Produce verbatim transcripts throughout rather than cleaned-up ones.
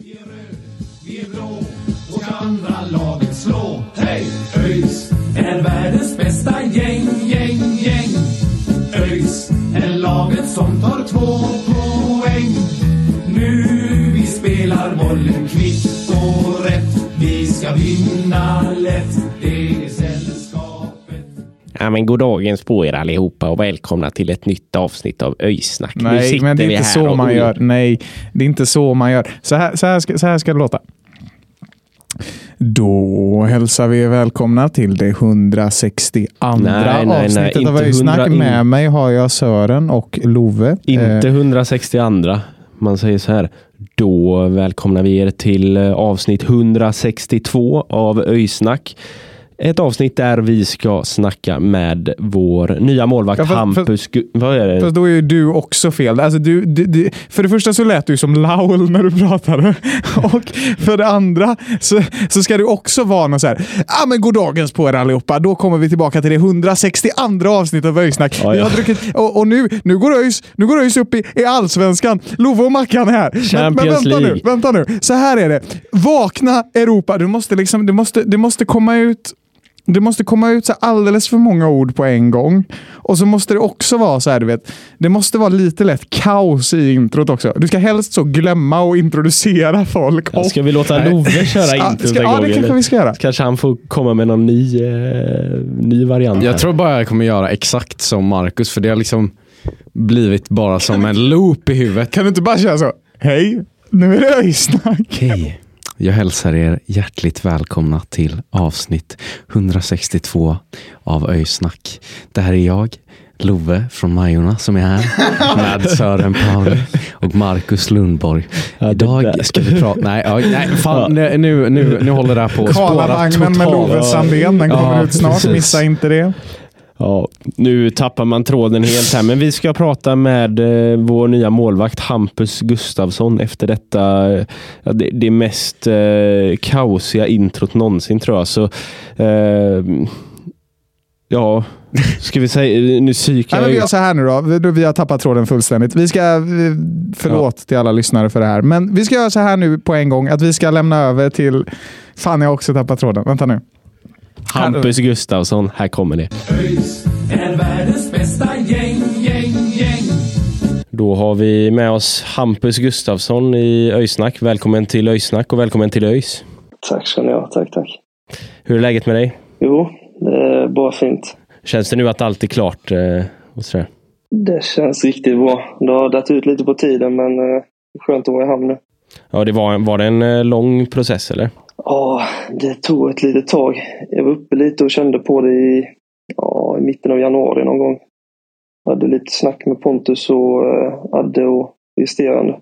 Vi är röd, vi är blå, och ska andra laget slå. Hej! ÖIS är världens bästa gäng, gäng, gäng. ÖIS är laget som tar två poäng. Nu vi spelar bollen kvitt och rätt. Vi ska vinna lätt, det är sällskap. Ja, men god dagens på er allihopa och välkomna till ett nytt avsnitt av Öjsnack. Nej, men det är inte så man gör. Nej, det är inte så man gör. Så här, så här, ska, så här ska det låta. Då hälsar vi er välkomna till det hundrasextioandra nej, nej, avsnittet nej, av Öjsnack. Med mig har jag Sören och Love. Inte hundrasextioandra. Man säger så här. Då välkomnar vi er till avsnitt hundrasextiotvå av Öjsnack. Ett avsnitt där vi ska snacka med vår nya målvakt ja, för, Hampus Gu- vad är det? Fast då är ju du också fel. Alltså du, du, du, för det första så lät du som Laul när du pratade. Och för det andra så, så ska du också vara någon så här. Ja men god dagens på er allihopa. Då kommer vi tillbaka till det hundrasextioandra avsnittet av Öjsnack. Ja, ja. Och, och nu, nu går Öjs nu går Öjs upp i, i Allsvenskan. Love och Mackan här. Champions men, men vänta, nu, vänta nu. Så här är det. Vakna Europa. Du måste liksom, det måste, det måste komma ut Det måste komma ut så alldeles för många ord på en gång. Och så måste det också vara så här, du vet. Det måste vara lite lätt kaos i introt också. Du ska helst så glömma och introducera folk. Ja, ska vi låta Love köra introt? Ja, det kanske vi ska göra. Kanske han får komma med någon ny, eh, ny variant. Jag här. tror bara jag kommer göra exakt som Markus. För det har liksom blivit bara som kan en du, loop i huvudet. Kan du inte bara köra så? Hej, nu är det Öjsnack. Hej. Jag hälsar er hjärtligt välkomna till avsnitt hundrasextiotvå av Öjsnack. Det här är jag, Love från Majorna, som är här med Sören Paul och Markus Lundborg. Idag ska vi prata... Nej, nej fan, nu, nu, nu, nu håller det här på att spåra totalt. Carla Vagnen med Loves Sandén, den kommer ja, ut snart, precis. Missa inte det. Ja, nu tappar man tråden helt här, men vi ska prata med eh, vår nya målvakt Hampus Gustafsson efter detta eh, det, det mest eh, kaosiga introt någonsin, tror jag. Så eh, ja, ska vi säga nu cyklar Nej, men vi gör så här nu då. Vi har tappat tråden fullständigt. Vi ska förlåt ja. till alla lyssnare för det här, men vi ska göra så här nu på en gång att vi ska lämna över till fan jag har också tappat tråden. Vänta nu. Hampus Gustafsson, här kommer det. ÖIS är världens bästa gäng, gäng, gäng. Då har vi med oss Hampus Gustafsson i Öjsnack. Välkommen till Öjsnack och välkommen till ÖIS. Tack ska ni ha, tack, tack. Hur är läget med dig? Jo, det är bara fint. Känns det nu att allt är klart? Eh, det känns riktigt bra. Det har datt ut lite på tiden, men eh, skönt att vara i hamn nu. Ja, det var, var det en eh, lång process, eller? Ja, det tog ett litet tag. Jag var uppe lite och kände på det i, ja, i mitten av januari någon gång. Jag hade lite snack med Pontus och eh, Addo och justerande.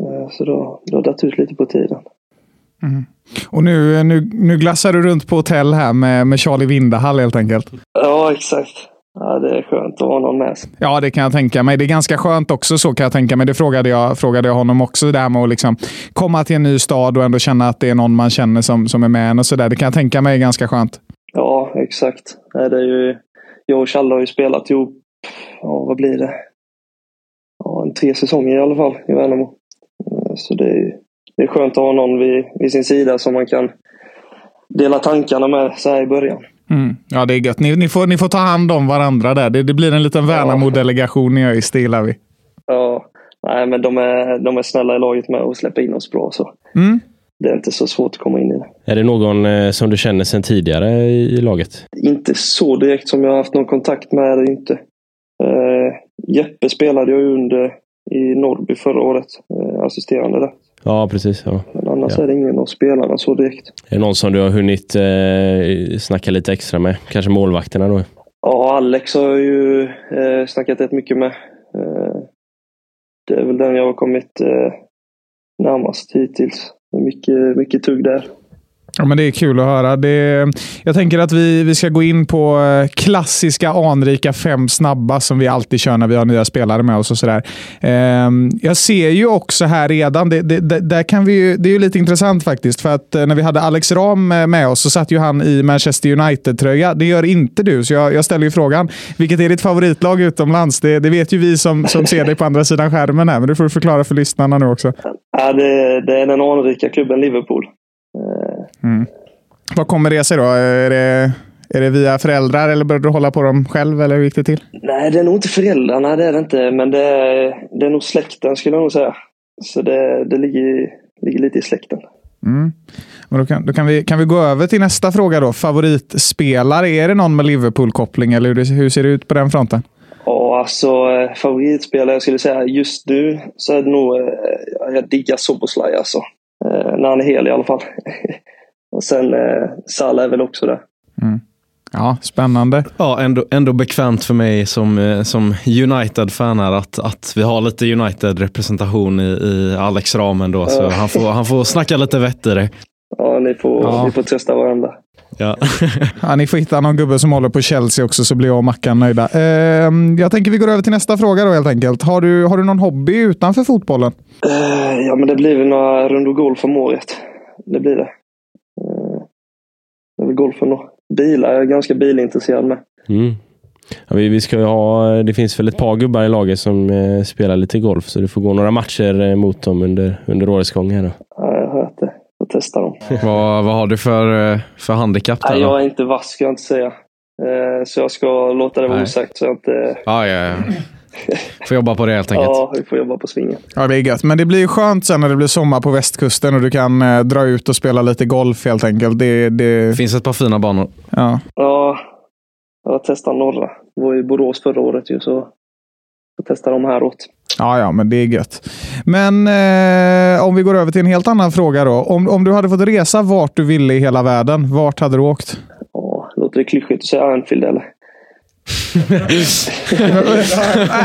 Eh, så då, då datt ut lite på tiden. Mm. Och nu, nu, nu glassar du runt på hotell här med, med Charlie Windahall helt enkelt. Ja, exakt. Ja, det är skönt att ha någon med. Ja, det kan jag tänka mig. Det är ganska skönt också, så kan jag tänka mig. Det frågade jag, frågade jag honom också, det här med att liksom komma till en ny stad och ändå känna att det är någon man känner som, som är med en och sådär. Det kan jag tänka mig är ganska skönt. Ja, exakt. Ja, det är ju, jag och Charlie har ju spelat ihop, ja vad blir det? Ja, en tre säsonger i alla fall i Värnamo. Så det är, det är skönt att ha någon vid, vid sin sida som man kan dela tankarna med så här i början. Mm. Ja, det är gött. Ni, ni, får, ni får ta hand om varandra där. Det, det blir en liten Värnamo-delegation i ÖIS, det gillar vi. Ja, nej, men de är, de är snälla i laget med att släppa in oss bra. Så. Mm. Det är inte så svårt att komma in i det. Är det någon eh, som du känner sedan tidigare i, i laget? Inte så direkt som jag har haft någon kontakt med, eller inte. Eh, Jeppe spelade jag under i Norrby förra året, eh, assisterande där. Ja, precis. Ja. Men annars ja. är det ingen av spelarna så direkt. Är det någon som du har hunnit eh, snacka lite extra med? Kanske målvakterna då? Ja, Alex har ju eh, snackat rätt mycket med. Eh, det är väl den jag har kommit eh, närmast hittills. Mycket, mycket tugg där. Ja, men det är kul att höra. Det, jag tänker att vi, vi ska gå in på klassiska anrika fem snabba som vi alltid kör när vi har nya spelare med oss och sådär. Ehm, jag ser ju också här redan, det, det, det, där kan vi ju, det är ju lite intressant faktiskt, för att när vi hade Alex Ram med oss så satt ju han i Manchester United-tröja. Det gör inte du, så jag, jag ställer ju frågan, vilket är ditt favoritlag utomlands? Det, det vet ju vi som, som ser dig på andra sidan skärmen här, men du får förklara för lyssnarna nu också. Ja, det, det är den anrika klubben Liverpool. Mm. Vad kommer det sig då? Är det, är det via föräldrar eller började du hålla på dem själv, eller hur gick det till? Nej, det är nog inte föräldrarna, det är det inte, men det är, det är nog släkten skulle jag nog säga. Så det, det ligger, ligger lite i släkten. Mm. Men då kan, då kan, vi, kan vi gå över till nästa fråga då. Favoritspelare, är det någon med Liverpool-koppling eller hur, hur ser det ut på den fronten? Ja, alltså favoritspelare skulle jag säga just nu så är det nog, jag diggar Soboslai alltså. När han är hel i alla fall. Och sen eh, Salah är väl också där. Mm. Ja, spännande. Ja, ändå, ändå bekvämt för mig som, som United-fan här att, att vi har lite United-representation i, i Alex Ramen då. Så han får, han får snacka lite vett i det. Ja, ni får, ja. Ni får trösta varandra. Ja. Ja, ni får hitta någon gubbe som håller på Chelsea också så blir jag och Mackan nöjda. Eh, jag tänker vi går över till nästa fråga då helt enkelt. Har du, har du någon hobby utanför fotbollen? Eh, ja, men det blir väl några rundor golf om året. Det blir det. Det är väl golfen då. Bilar, jag är ganska bilintresserad med. Mm. Ja, vi, vi ska ju ha, det finns väl ett par gubbar i laget som eh, spelar lite golf, så du får gå några matcher eh, mot dem under, under årets gång här då. Ja, jag har hört det. Jag testar dem. vad, vad har du för, för handikapp? Nej, jag är inte vass, ska jag inte säga. Eh, så jag ska låta det vara osagt så jag inte... Ah, ja, ja. Får jobba på det helt enkelt. Ja, vi får jobba på svingen. Ja, det är gött. Men det blir ju skönt sen när det blir sommar på västkusten och du kan eh, dra ut och spela lite golf helt enkelt. Det, det... finns ett par fina banor. Ja, ja jag testar norra. Jag var i Borås förra året ju, så jag testar dem här åt. Ja, ja, men det är gött. Men eh, om vi går över till en helt annan fråga då. Om, om du hade fått resa vart du ville i hela världen, vart hade du åkt? Ja, låter det klyschigt att säga Anfield eller?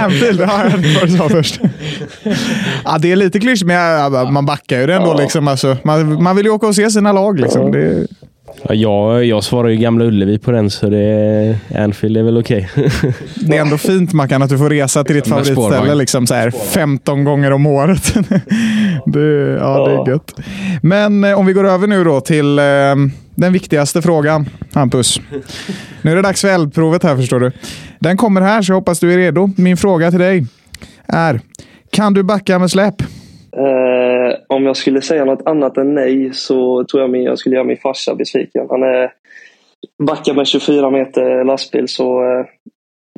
Anfield, det har jag först sa först. Ja, det är lite klysch, men man backar ju det ändå liksom. Alltså, man, man vill ju åka och se sina lag liksom. Det... Ja, jag, jag svarar ju gamla Ullevi på den, så det, Anfield är väl okej. Okay. Det är ändå fint, Mackan, att du får resa till ditt favoritställe liksom så här femton gånger om året. Det, ja, det är gött. Men om vi går över nu då till... den viktigaste frågan, Hampus. Nu är det dags för eldprovet här, förstår du. Den kommer här, så jag hoppas du är redo. Min fråga till dig är, kan du backa med släp? Eh, om jag skulle säga något annat än nej så tror jag min, jag skulle göra min farsa besviken. Han eh, backar med tjugofyra meter lastbil, så... Eh,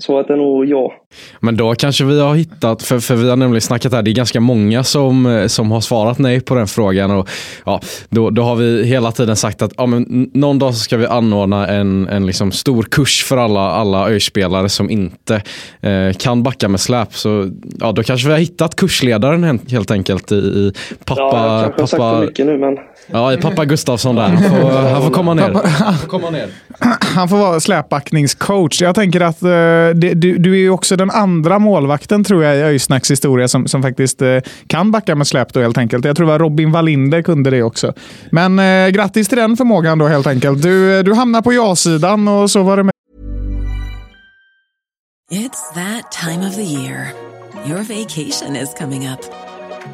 så att det är nog jag. Men då kanske vi har hittat, för, för vi har nämligen snackat här, det är ganska många som, som har svarat nej på den frågan. Och, ja, då, då har vi hela tiden sagt att ja, men någon dag så ska vi anordna en, en liksom stor kurs för alla, alla öjspelare som inte eh, kan backa med släp. Så ja, då kanske vi har hittat kursledaren helt enkelt i, i pappa... Ja, jag kanske har sagt för mycket nu, men... Ja, i pappa Gustafsson där. Han får, han får komma ner. Han får, komma ner. Han får vara släpbackningscoach. Jag tänker att eh, det, du, du är ju också den andra målvakten tror jag i Öjsnacks historia som, som faktiskt eh, kan backa med släp då helt enkelt. Jag tror det var Robin Valinde kunde det också. Men eh, grattis till den förmågan då helt enkelt. Du, du hamnar på ja-sidan och så var det med. It's that time of the year. Your vacation is coming up.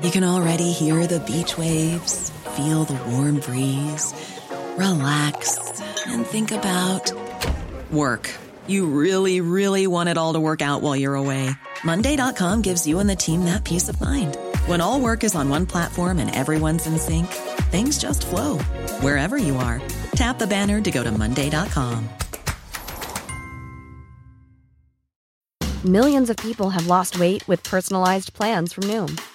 You can already hear the beach waves. Feel the warm breeze, relax, and think about work. You really, really want it all to work out while you're away. Monday dot com gives you and the team that peace of mind. When all work is on one platform and everyone's in sync, things just flow. Wherever you are, tap the banner to go to Monday dot com. Millions of people have lost weight with personalized plans from Noom.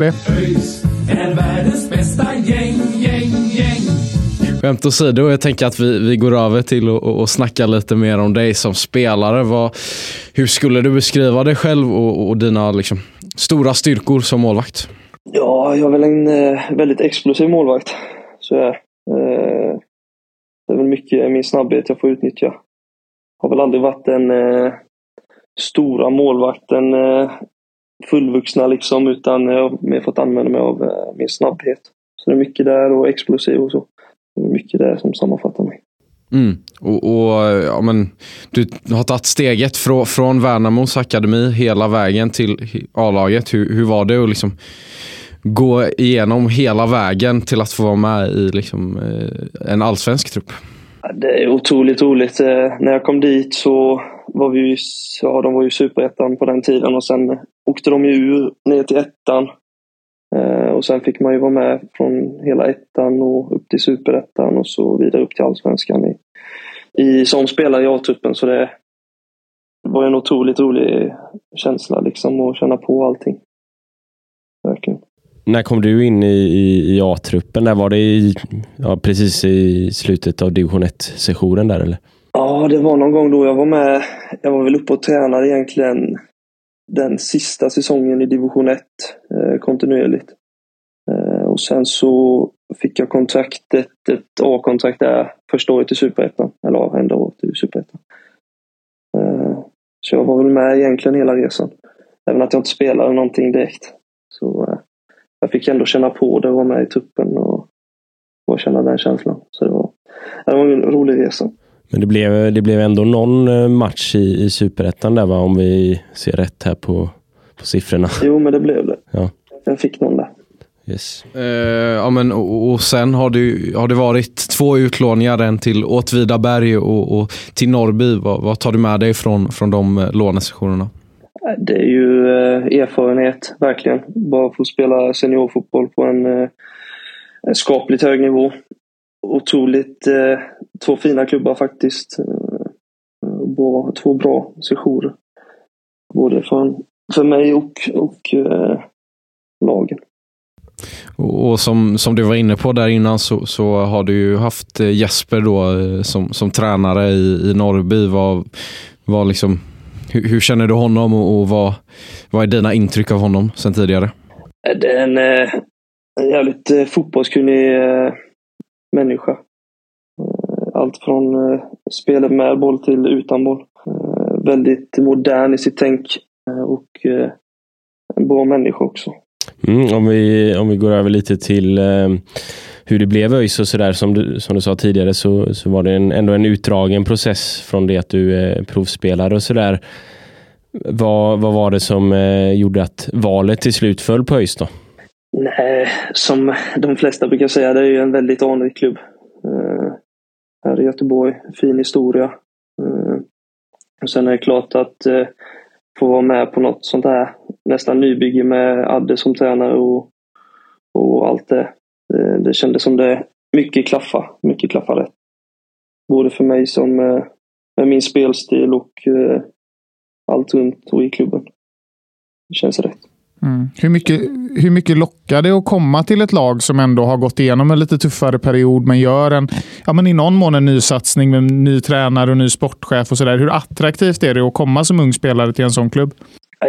ÖIS är världens bästa gäng, gäng, gäng. Skämt åsido, jag tänker att vi, vi går över till att och, och snacka lite mer om dig som spelare. Vad, hur skulle du beskriva dig själv och, och dina liksom, stora styrkor som målvakt? Ja, jag är väl en eh, väldigt explosiv målvakt. Så jag, eh, det är väl mycket min snabbhet jag får utnyttja. Har väl aldrig varit den eh, stora målvakten eh, fullvuxna liksom, utan jag har mer fått använda mig av eh, min snabbhet. Så det är mycket där och explosiv och så. Det är mycket där som sammanfattar mig. Mm. Och, och ja, men, du har tagit steget från, från Värnamos akademi hela vägen till A-laget. Hur, hur var det att liksom gå igenom hela vägen till att få vara med i liksom, en allsvensk trupp? Det är otroligt roligt. När jag kom dit så var vi ju, ja, de var ju Superettan på den tiden och sen åkte de ju ner till ettan. Och sen fick man ju vara med från hela ettan och upp till Superettan och så vidare upp till Allsvenskan i, i, som spelare i A-truppen. Så det var en otroligt rolig känsla liksom, att känna på allting. Verkligen. När kom du in i, i, i A-truppen? Där var det i, ja, precis i slutet av Division ett-sessionen där eller? Ja, det var någon gång då jag var med. Jag var väl uppe och tränade egentligen den sista säsongen i Division ett eh, kontinuerligt. Eh, och sen så fick jag kontraktet, ett A-kontrakt där första året i Superettan. Eller ja, enda året i Superettan. Eh, så jag var väl med egentligen hela resan. Även att jag inte spelade någonting direkt. Så eh, jag fick ändå känna på det och vara med i truppen och, och känna den känslan. Så det var, det var en rolig resa. Men det blev, det blev ändå någon match i, i Superettan där, va? Om vi ser rätt här på, på siffrorna. Jo, men det blev det. Ja. Jag fick någon där. Yes. Uh, ja, men, och, och sen har, du, har det varit två utlåningar, en till Åtvidaberg och, och till Norrby. Vad, vad tar du med dig från, från de lånesessionerna? Det är ju uh, erfarenhet, verkligen. Bara få spela seniorfotboll på en uh, skapligt hög nivå. Otroligt eh, två fina klubbar faktiskt, eh, två bra sessioner både för, för mig och, och eh, lagen. Och, och som, som du var inne på där innan så, så har du ju haft Jesper då som, som tränare i, i Norrby. Var, var liksom, hur, hur känner du honom och, och vad, vad är dina intryck av honom sen tidigare? Det är en eh, jävligt eh, fotbollskunnig eh, människa. Allt från spelet med boll till utan boll. Väldigt modern i sitt tänk och en bra människa också. Mm, om, vi, om vi går över lite till hur det blev ÖIS och sådär, som du, som du sa tidigare så, så var det en, ändå en utdragen process från det att du är provspelare och sådär. Vad, vad var det som gjorde att valet till slut föll på ÖIS då? Nej, som de flesta brukar säga, det är ju en väldigt anrik klubb. Eh, här i Göteborg, fin historia. Eh, och sen är det klart att eh, få vara med på något sånt här nästan nybygge med Addo som tränare och, och allt det. Eh, det kändes som det mycket klaffa, mycket klaffade. Både för mig som eh, med min spelstil och eh, allt runt och i klubben. Det känns rätt. Mm. Hur mycket, hur mycket lockar det att komma till ett lag som ändå har gått igenom en lite tuffare period men gör en, ja, men i någon mån en ny satsning med ny tränare och ny sportchef och sådär. Hur attraktivt är det att komma som ung spelare till en sån klubb?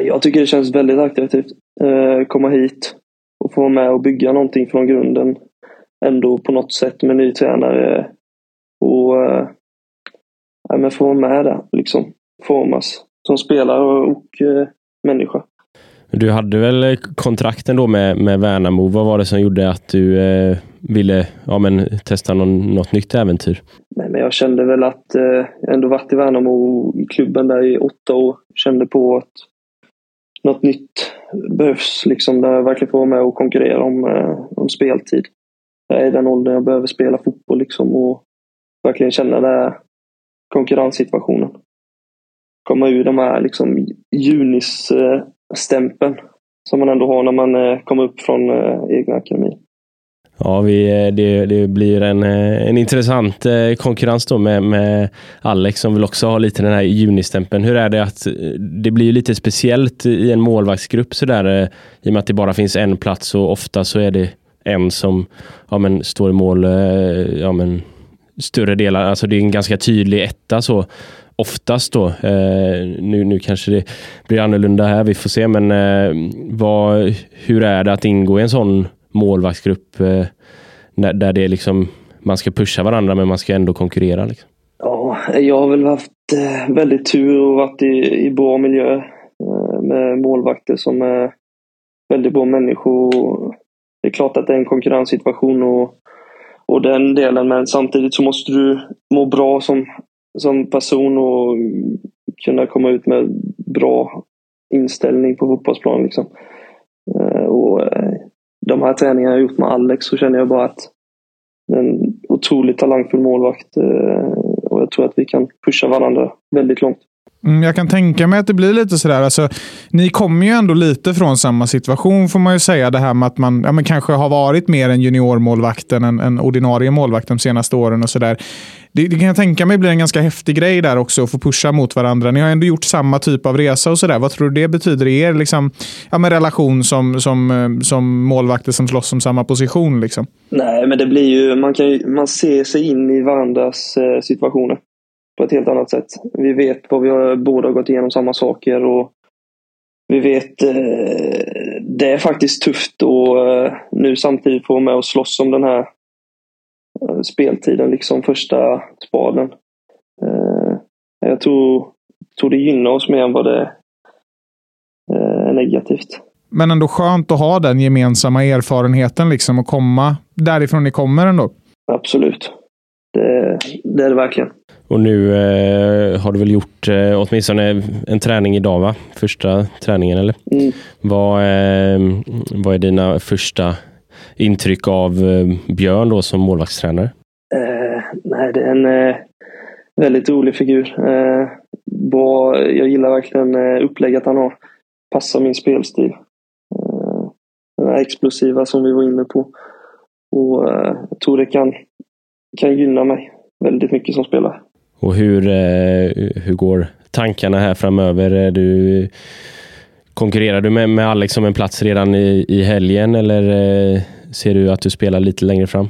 Jag tycker det känns väldigt attraktivt eh, komma hit och få vara med och bygga någonting från grunden ändå på något sätt med ny tränare och eh, ja, men få vara med där liksom, formas som spelare och eh, människa. Du hade väl kontrakten då med, med Värnamo. Vad var det som gjorde att du eh, ville ja, men, testa någon, något nytt äventyr? Nej, men jag kände väl att eh, jag ändå varit i Värnamo i klubben där i åtta år. Kände på att något nytt behövs. Liksom, där jag verkligen får vara med och konkurrera om, eh, om speltid. Jag är i den åldern jag behöver spela fotboll liksom, och verkligen känna den här konkurrenssituationen. Komma ur de här liksom, junis... Eh, stämpeln som man ändå har när man eh, kommer upp från eh, egna akademi. Ja, vi, det, det blir en, en intressant konkurrens då med, med Alex som vill också ha lite den här junistämpeln. Hur är det att det blir lite speciellt i en målvaktsgrupp så där, i och med att det bara finns en plats och ofta så är det en som ja, men, står i mål ja, men, större delar. Alltså det är en ganska tydlig etta så. Oftast då, eh, nu, nu kanske det blir annorlunda här, vi får se, men eh, vad, hur är det att ingå i en sån målvaktsgrupp eh, där, där det liksom, man ska pusha varandra men man ska ändå konkurrera? Liksom? Ja, jag har väl haft väldigt tur och varit i, i bra miljö med målvakter som är väldigt bra människor. Det är klart att det är en konkurrenssituation och, och den delen, men samtidigt så måste du må bra som som person och kunna komma ut med bra inställning på fotbollsplan liksom. Och de här träningarna jag gjort med Alex så känner jag bara att det är en otroligt talangfull målvakt och jag tror att vi kan pusha varandra väldigt långt. Jag kan tänka mig att det blir lite sådär, alltså, ni kommer ju ändå lite från samma situation får man ju säga, det här med att man ja, men kanske har varit mer en juniormålvakten än en ordinarie målvakt de senaste åren och sådär. Det, det kan jag tänka mig blir en ganska häftig grej där också att få pusha mot varandra. Ni har ändå gjort samma typ av resa och sådär. Vad tror du det betyder i er liksom, ja, men relation som, som, som målvakter som slåss om samma position liksom? Nej, men det blir ju, man kan, man ser sig in i varandras eh, situationer på ett helt annat sätt. Vi vet vad vi har, båda har gått igenom samma saker och vi vet eh, det är faktiskt tufft och eh, nu samtidigt får vi med och slåss om den här eh, speltiden, liksom första spaden. Eh, jag tror, tror det gynnar oss mer än vad det eh, är negativt. Men ändå skönt att ha den gemensamma erfarenheten liksom och komma därifrån ni kommer ändå. Absolut. Det, det är det verkligen. Och nu eh, har du väl gjort eh, åtminstone en träning idag, va? Första träningen, eller? Mm. Vad, eh, vad är dina första intryck av eh, Björn då som målvaktstränare? Eh, nej, det är en eh, väldigt rolig figur. Eh, bra, jag gillar verkligen eh, upplägget han har. Passar min spelstil. Eh, den här explosiva som vi var inne på. Och eh, jag tror det kan, kan gynna mig väldigt mycket som spelare. Och hur, hur går tankarna här framöver? Du, konkurrerar du med, med Alex om en plats redan i, i helgen eller ser du att du spelar lite längre fram?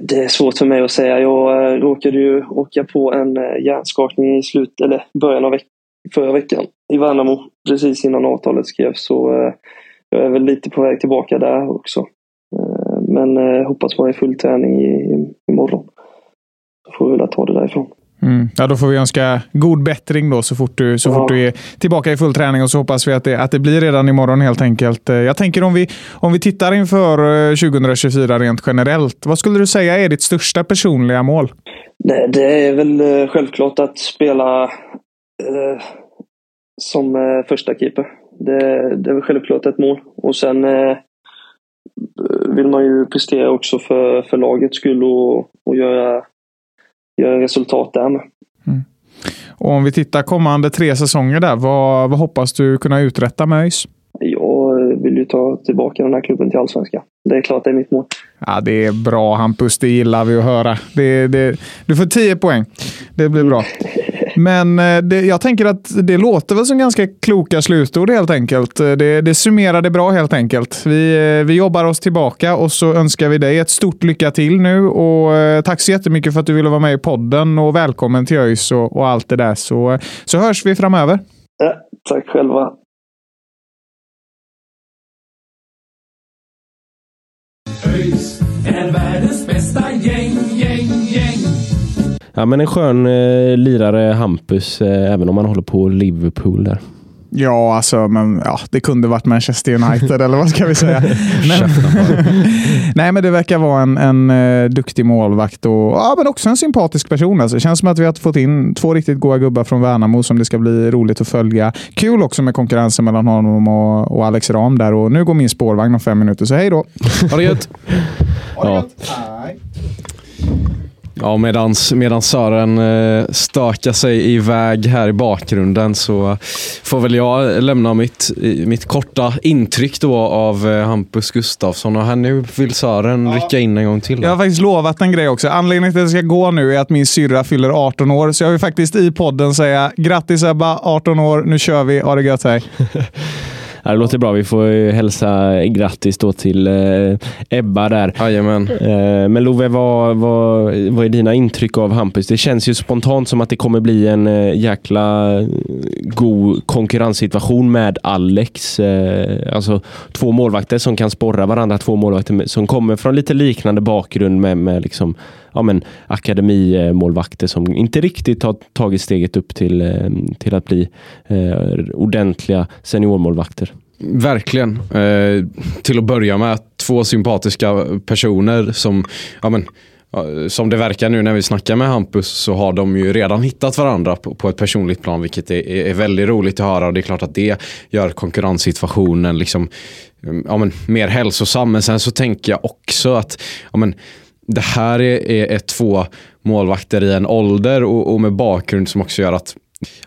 Det är svårt för mig att säga. Jag råkade ju åka på en hjärnskakning i slut, eller början av veck, förra veckan i Värnamo precis innan avtalet skrevs. Så jag är väl lite på väg tillbaka där också. Men hoppas vara i full träning i, imorgon. Då får vi väl ta det därifrån. Mm. Ja, då får vi önska god bättring då så fort du, så ja. fort du är tillbaka i full träning och så hoppas vi att det, att det blir redan imorgon helt enkelt. Jag tänker om vi, om vi tittar inför tjugotjugofyra rent generellt. Vad skulle du säga är ditt största personliga mål? Det, det är väl självklart att spela eh, som eh, första keeper. Det, det är väl självklart ett mål. Och sen eh, vill man ju prestera också för, för lagets skull och, och göra Gör resultat där med. Mm. Och om vi tittar kommande tre säsonger där, vad, vad hoppas du kunna uträtta med ÖIS? Jag vill ju ta tillbaka den här klubben till Allsvenskan. Det är klart det är mitt mål. Ja, det är bra Hampus, det gillar vi att höra. Det, det, du får tio poäng. Det blir bra. Men det, jag tänker att det låter väl som ganska kloka slutord helt enkelt. Det, det summerar det bra helt enkelt. Vi, vi jobbar oss tillbaka och så önskar vi dig ett stort lycka till nu. Och tack så jättemycket för att du ville vara med i podden och välkommen till ÖIS och, och allt det där. Så, så hörs vi framöver. Ja, tack själva. ÖIS är världens bästa gäng, gäng, gäng. Ja, men en skön eh, lirare Hampus, eh, även om man håller på Liverpool där. Ja, alltså, men ja, det kunde varit Manchester United eller vad ska vi säga? men, nej, men det verkar vara en, en eh, duktig målvakt och ja, men också en sympatisk person. Alltså. Det känns som att vi har fått in två riktigt goda gubbar från Värnamo som det ska bli roligt att följa. Kul också med konkurrensen mellan honom och, och Alex Ram där. Och nu går min spårvagn om fem minuter, så hej då! Ha det gött! Ha det gött! Ja. Ja, medans, medans Sören stökar sig iväg här i bakgrunden så får väl jag lämna mitt, mitt korta intryck då av Hampus Gustafsson. Och här nu vill Sören ja. rycka in en gång till. Då. Jag har faktiskt lovat en grej också. Anledningen till att jag ska gå nu är att min syrra fyller arton år. Så jag vill faktiskt i podden säga grattis Ebba, arton år, nu kör vi, ha det gött här. Ja, det låter bra. Vi får hälsa grattis då till eh, Ebba där. Jajamän. Eh, men Love, vad, vad, vad är dina intryck av Hampus? Det känns ju spontant som att det kommer bli en eh, jäkla god konkurrenssituation med Alex. Eh, alltså två målvakter som kan sporra varandra. Två målvakter som kommer från lite liknande bakgrund med, med liksom, ja, men akademimålvakter som inte riktigt har tagit steget upp till, till att bli eh, ordentliga seniormålvakter. Verkligen. Eh, till att börja med två sympatiska personer som, ja, men, som det verkar nu när vi snackar med Hampus så har de ju redan hittat varandra på, på ett personligt plan, vilket är, är väldigt roligt att höra, och det är klart att det gör konkurrenssituationen liksom, ja, men, mer hälsosam. Men sen så tänker jag också att, ja, men, det här är, är, är två målvakter i en ålder och, och med bakgrund som också gör att,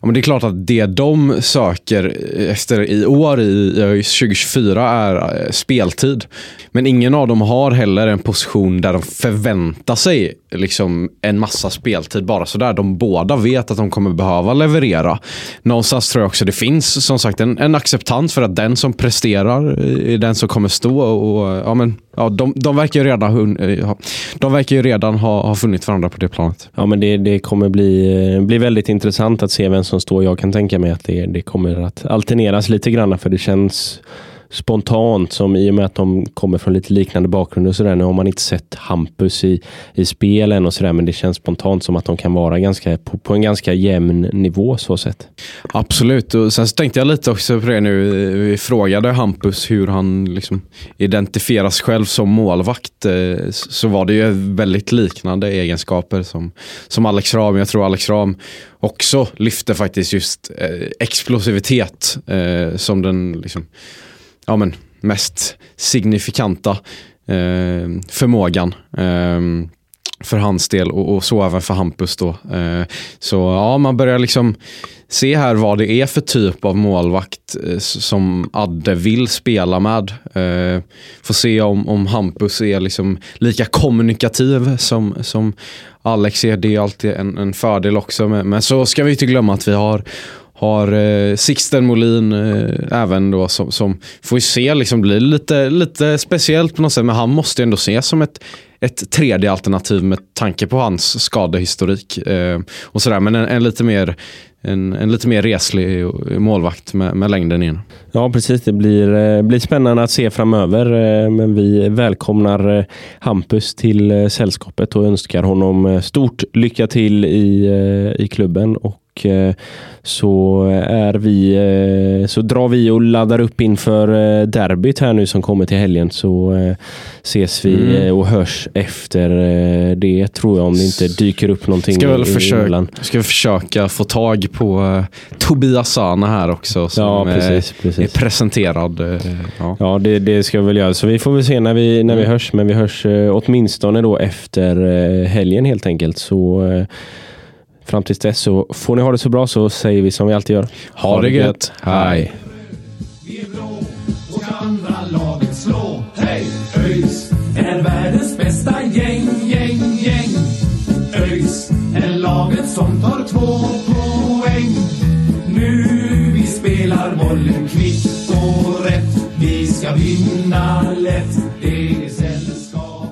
ja, men det är klart att det de söker efter i år i ÖIS tjugo tjugofyra är speltid. Men ingen av dem har heller en position där de förväntar sig liksom en massa speltid bara så där. De båda vet att de kommer behöva leverera. Någonstans tror jag också det finns som sagt en, en acceptans för att den som presterar är den som kommer stå, och ja, men ja, de, de verkar ju redan, de verkar ju redan ha, ha funnit varandra på det planet. Ja, men det, det kommer bli, bli väldigt intressant att se vem som står. Jag kan tänka mig att det, det kommer att alterneras lite grann, för det känns spontant som, i och med att de kommer från lite liknande bakgrund och sådär, nu har man inte sett Hampus i, i spelen och sådär, men det känns spontant som att de kan vara ganska, på, på en ganska jämn nivå så sett. Absolut, och sen så tänkte jag lite också på det nu, vi frågade Hampus hur han liksom identifieras själv som målvakt, så var det ju väldigt liknande egenskaper som, som Alex Ram. Jag tror Alex Ram också lyfter faktiskt just explosivitet som den liksom, ja, men mest signifikanta eh, förmågan eh, för hans del, och, och så även för Hampus då. Eh, så ja, man börjar liksom se här vad det är för typ av målvakt eh, som Adde vill spela med. Eh, får se om, om Hampus är liksom lika kommunikativ som, som Alex är. Det är alltid en, en fördel också. Men, men så ska vi inte glömma att vi har har eh, Sixten Molin eh, även då som, som får ju se liksom bli lite, lite speciellt på något sätt, men han måste ändå ses som ett, ett tredje alternativ med tanke på hans skadehistorik eh, och sådär, men en, en lite mer En, en lite mer reslig målvakt med, med längden in. Ja, precis. Det blir, blir spännande att se framöver. Men vi välkomnar Hampus till sällskapet och önskar honom stort lycka till i, i klubben. Och så, är vi, så drar vi och laddar upp inför derbyt här nu som kommer till helgen. Så ses vi mm. och hörs efter det, tror jag, om det inte dyker upp någonting. Ska väl försöka, ska vi försöka få tag på Tobias Sana här också, som ja, precis, är, precis. är presenterad. Ja, ja det, det ska vi väl göra. Så vi får väl se när vi, när vi mm. hörs, men vi hörs åtminstone då efter helgen helt enkelt. Så fram tills dess så får ni ha det så bra, så säger vi som vi alltid gör. Ha, ha det gött. gött. Hej. Vi är blå och ska andra laget slå. Hej, ÖIS är världens bästa gäng, gäng, gäng. ÖIS är laget som tar två poäng. Nu vi spelar bollen kvitt och rätt. Vi ska vinna lätt. Det är sällskap.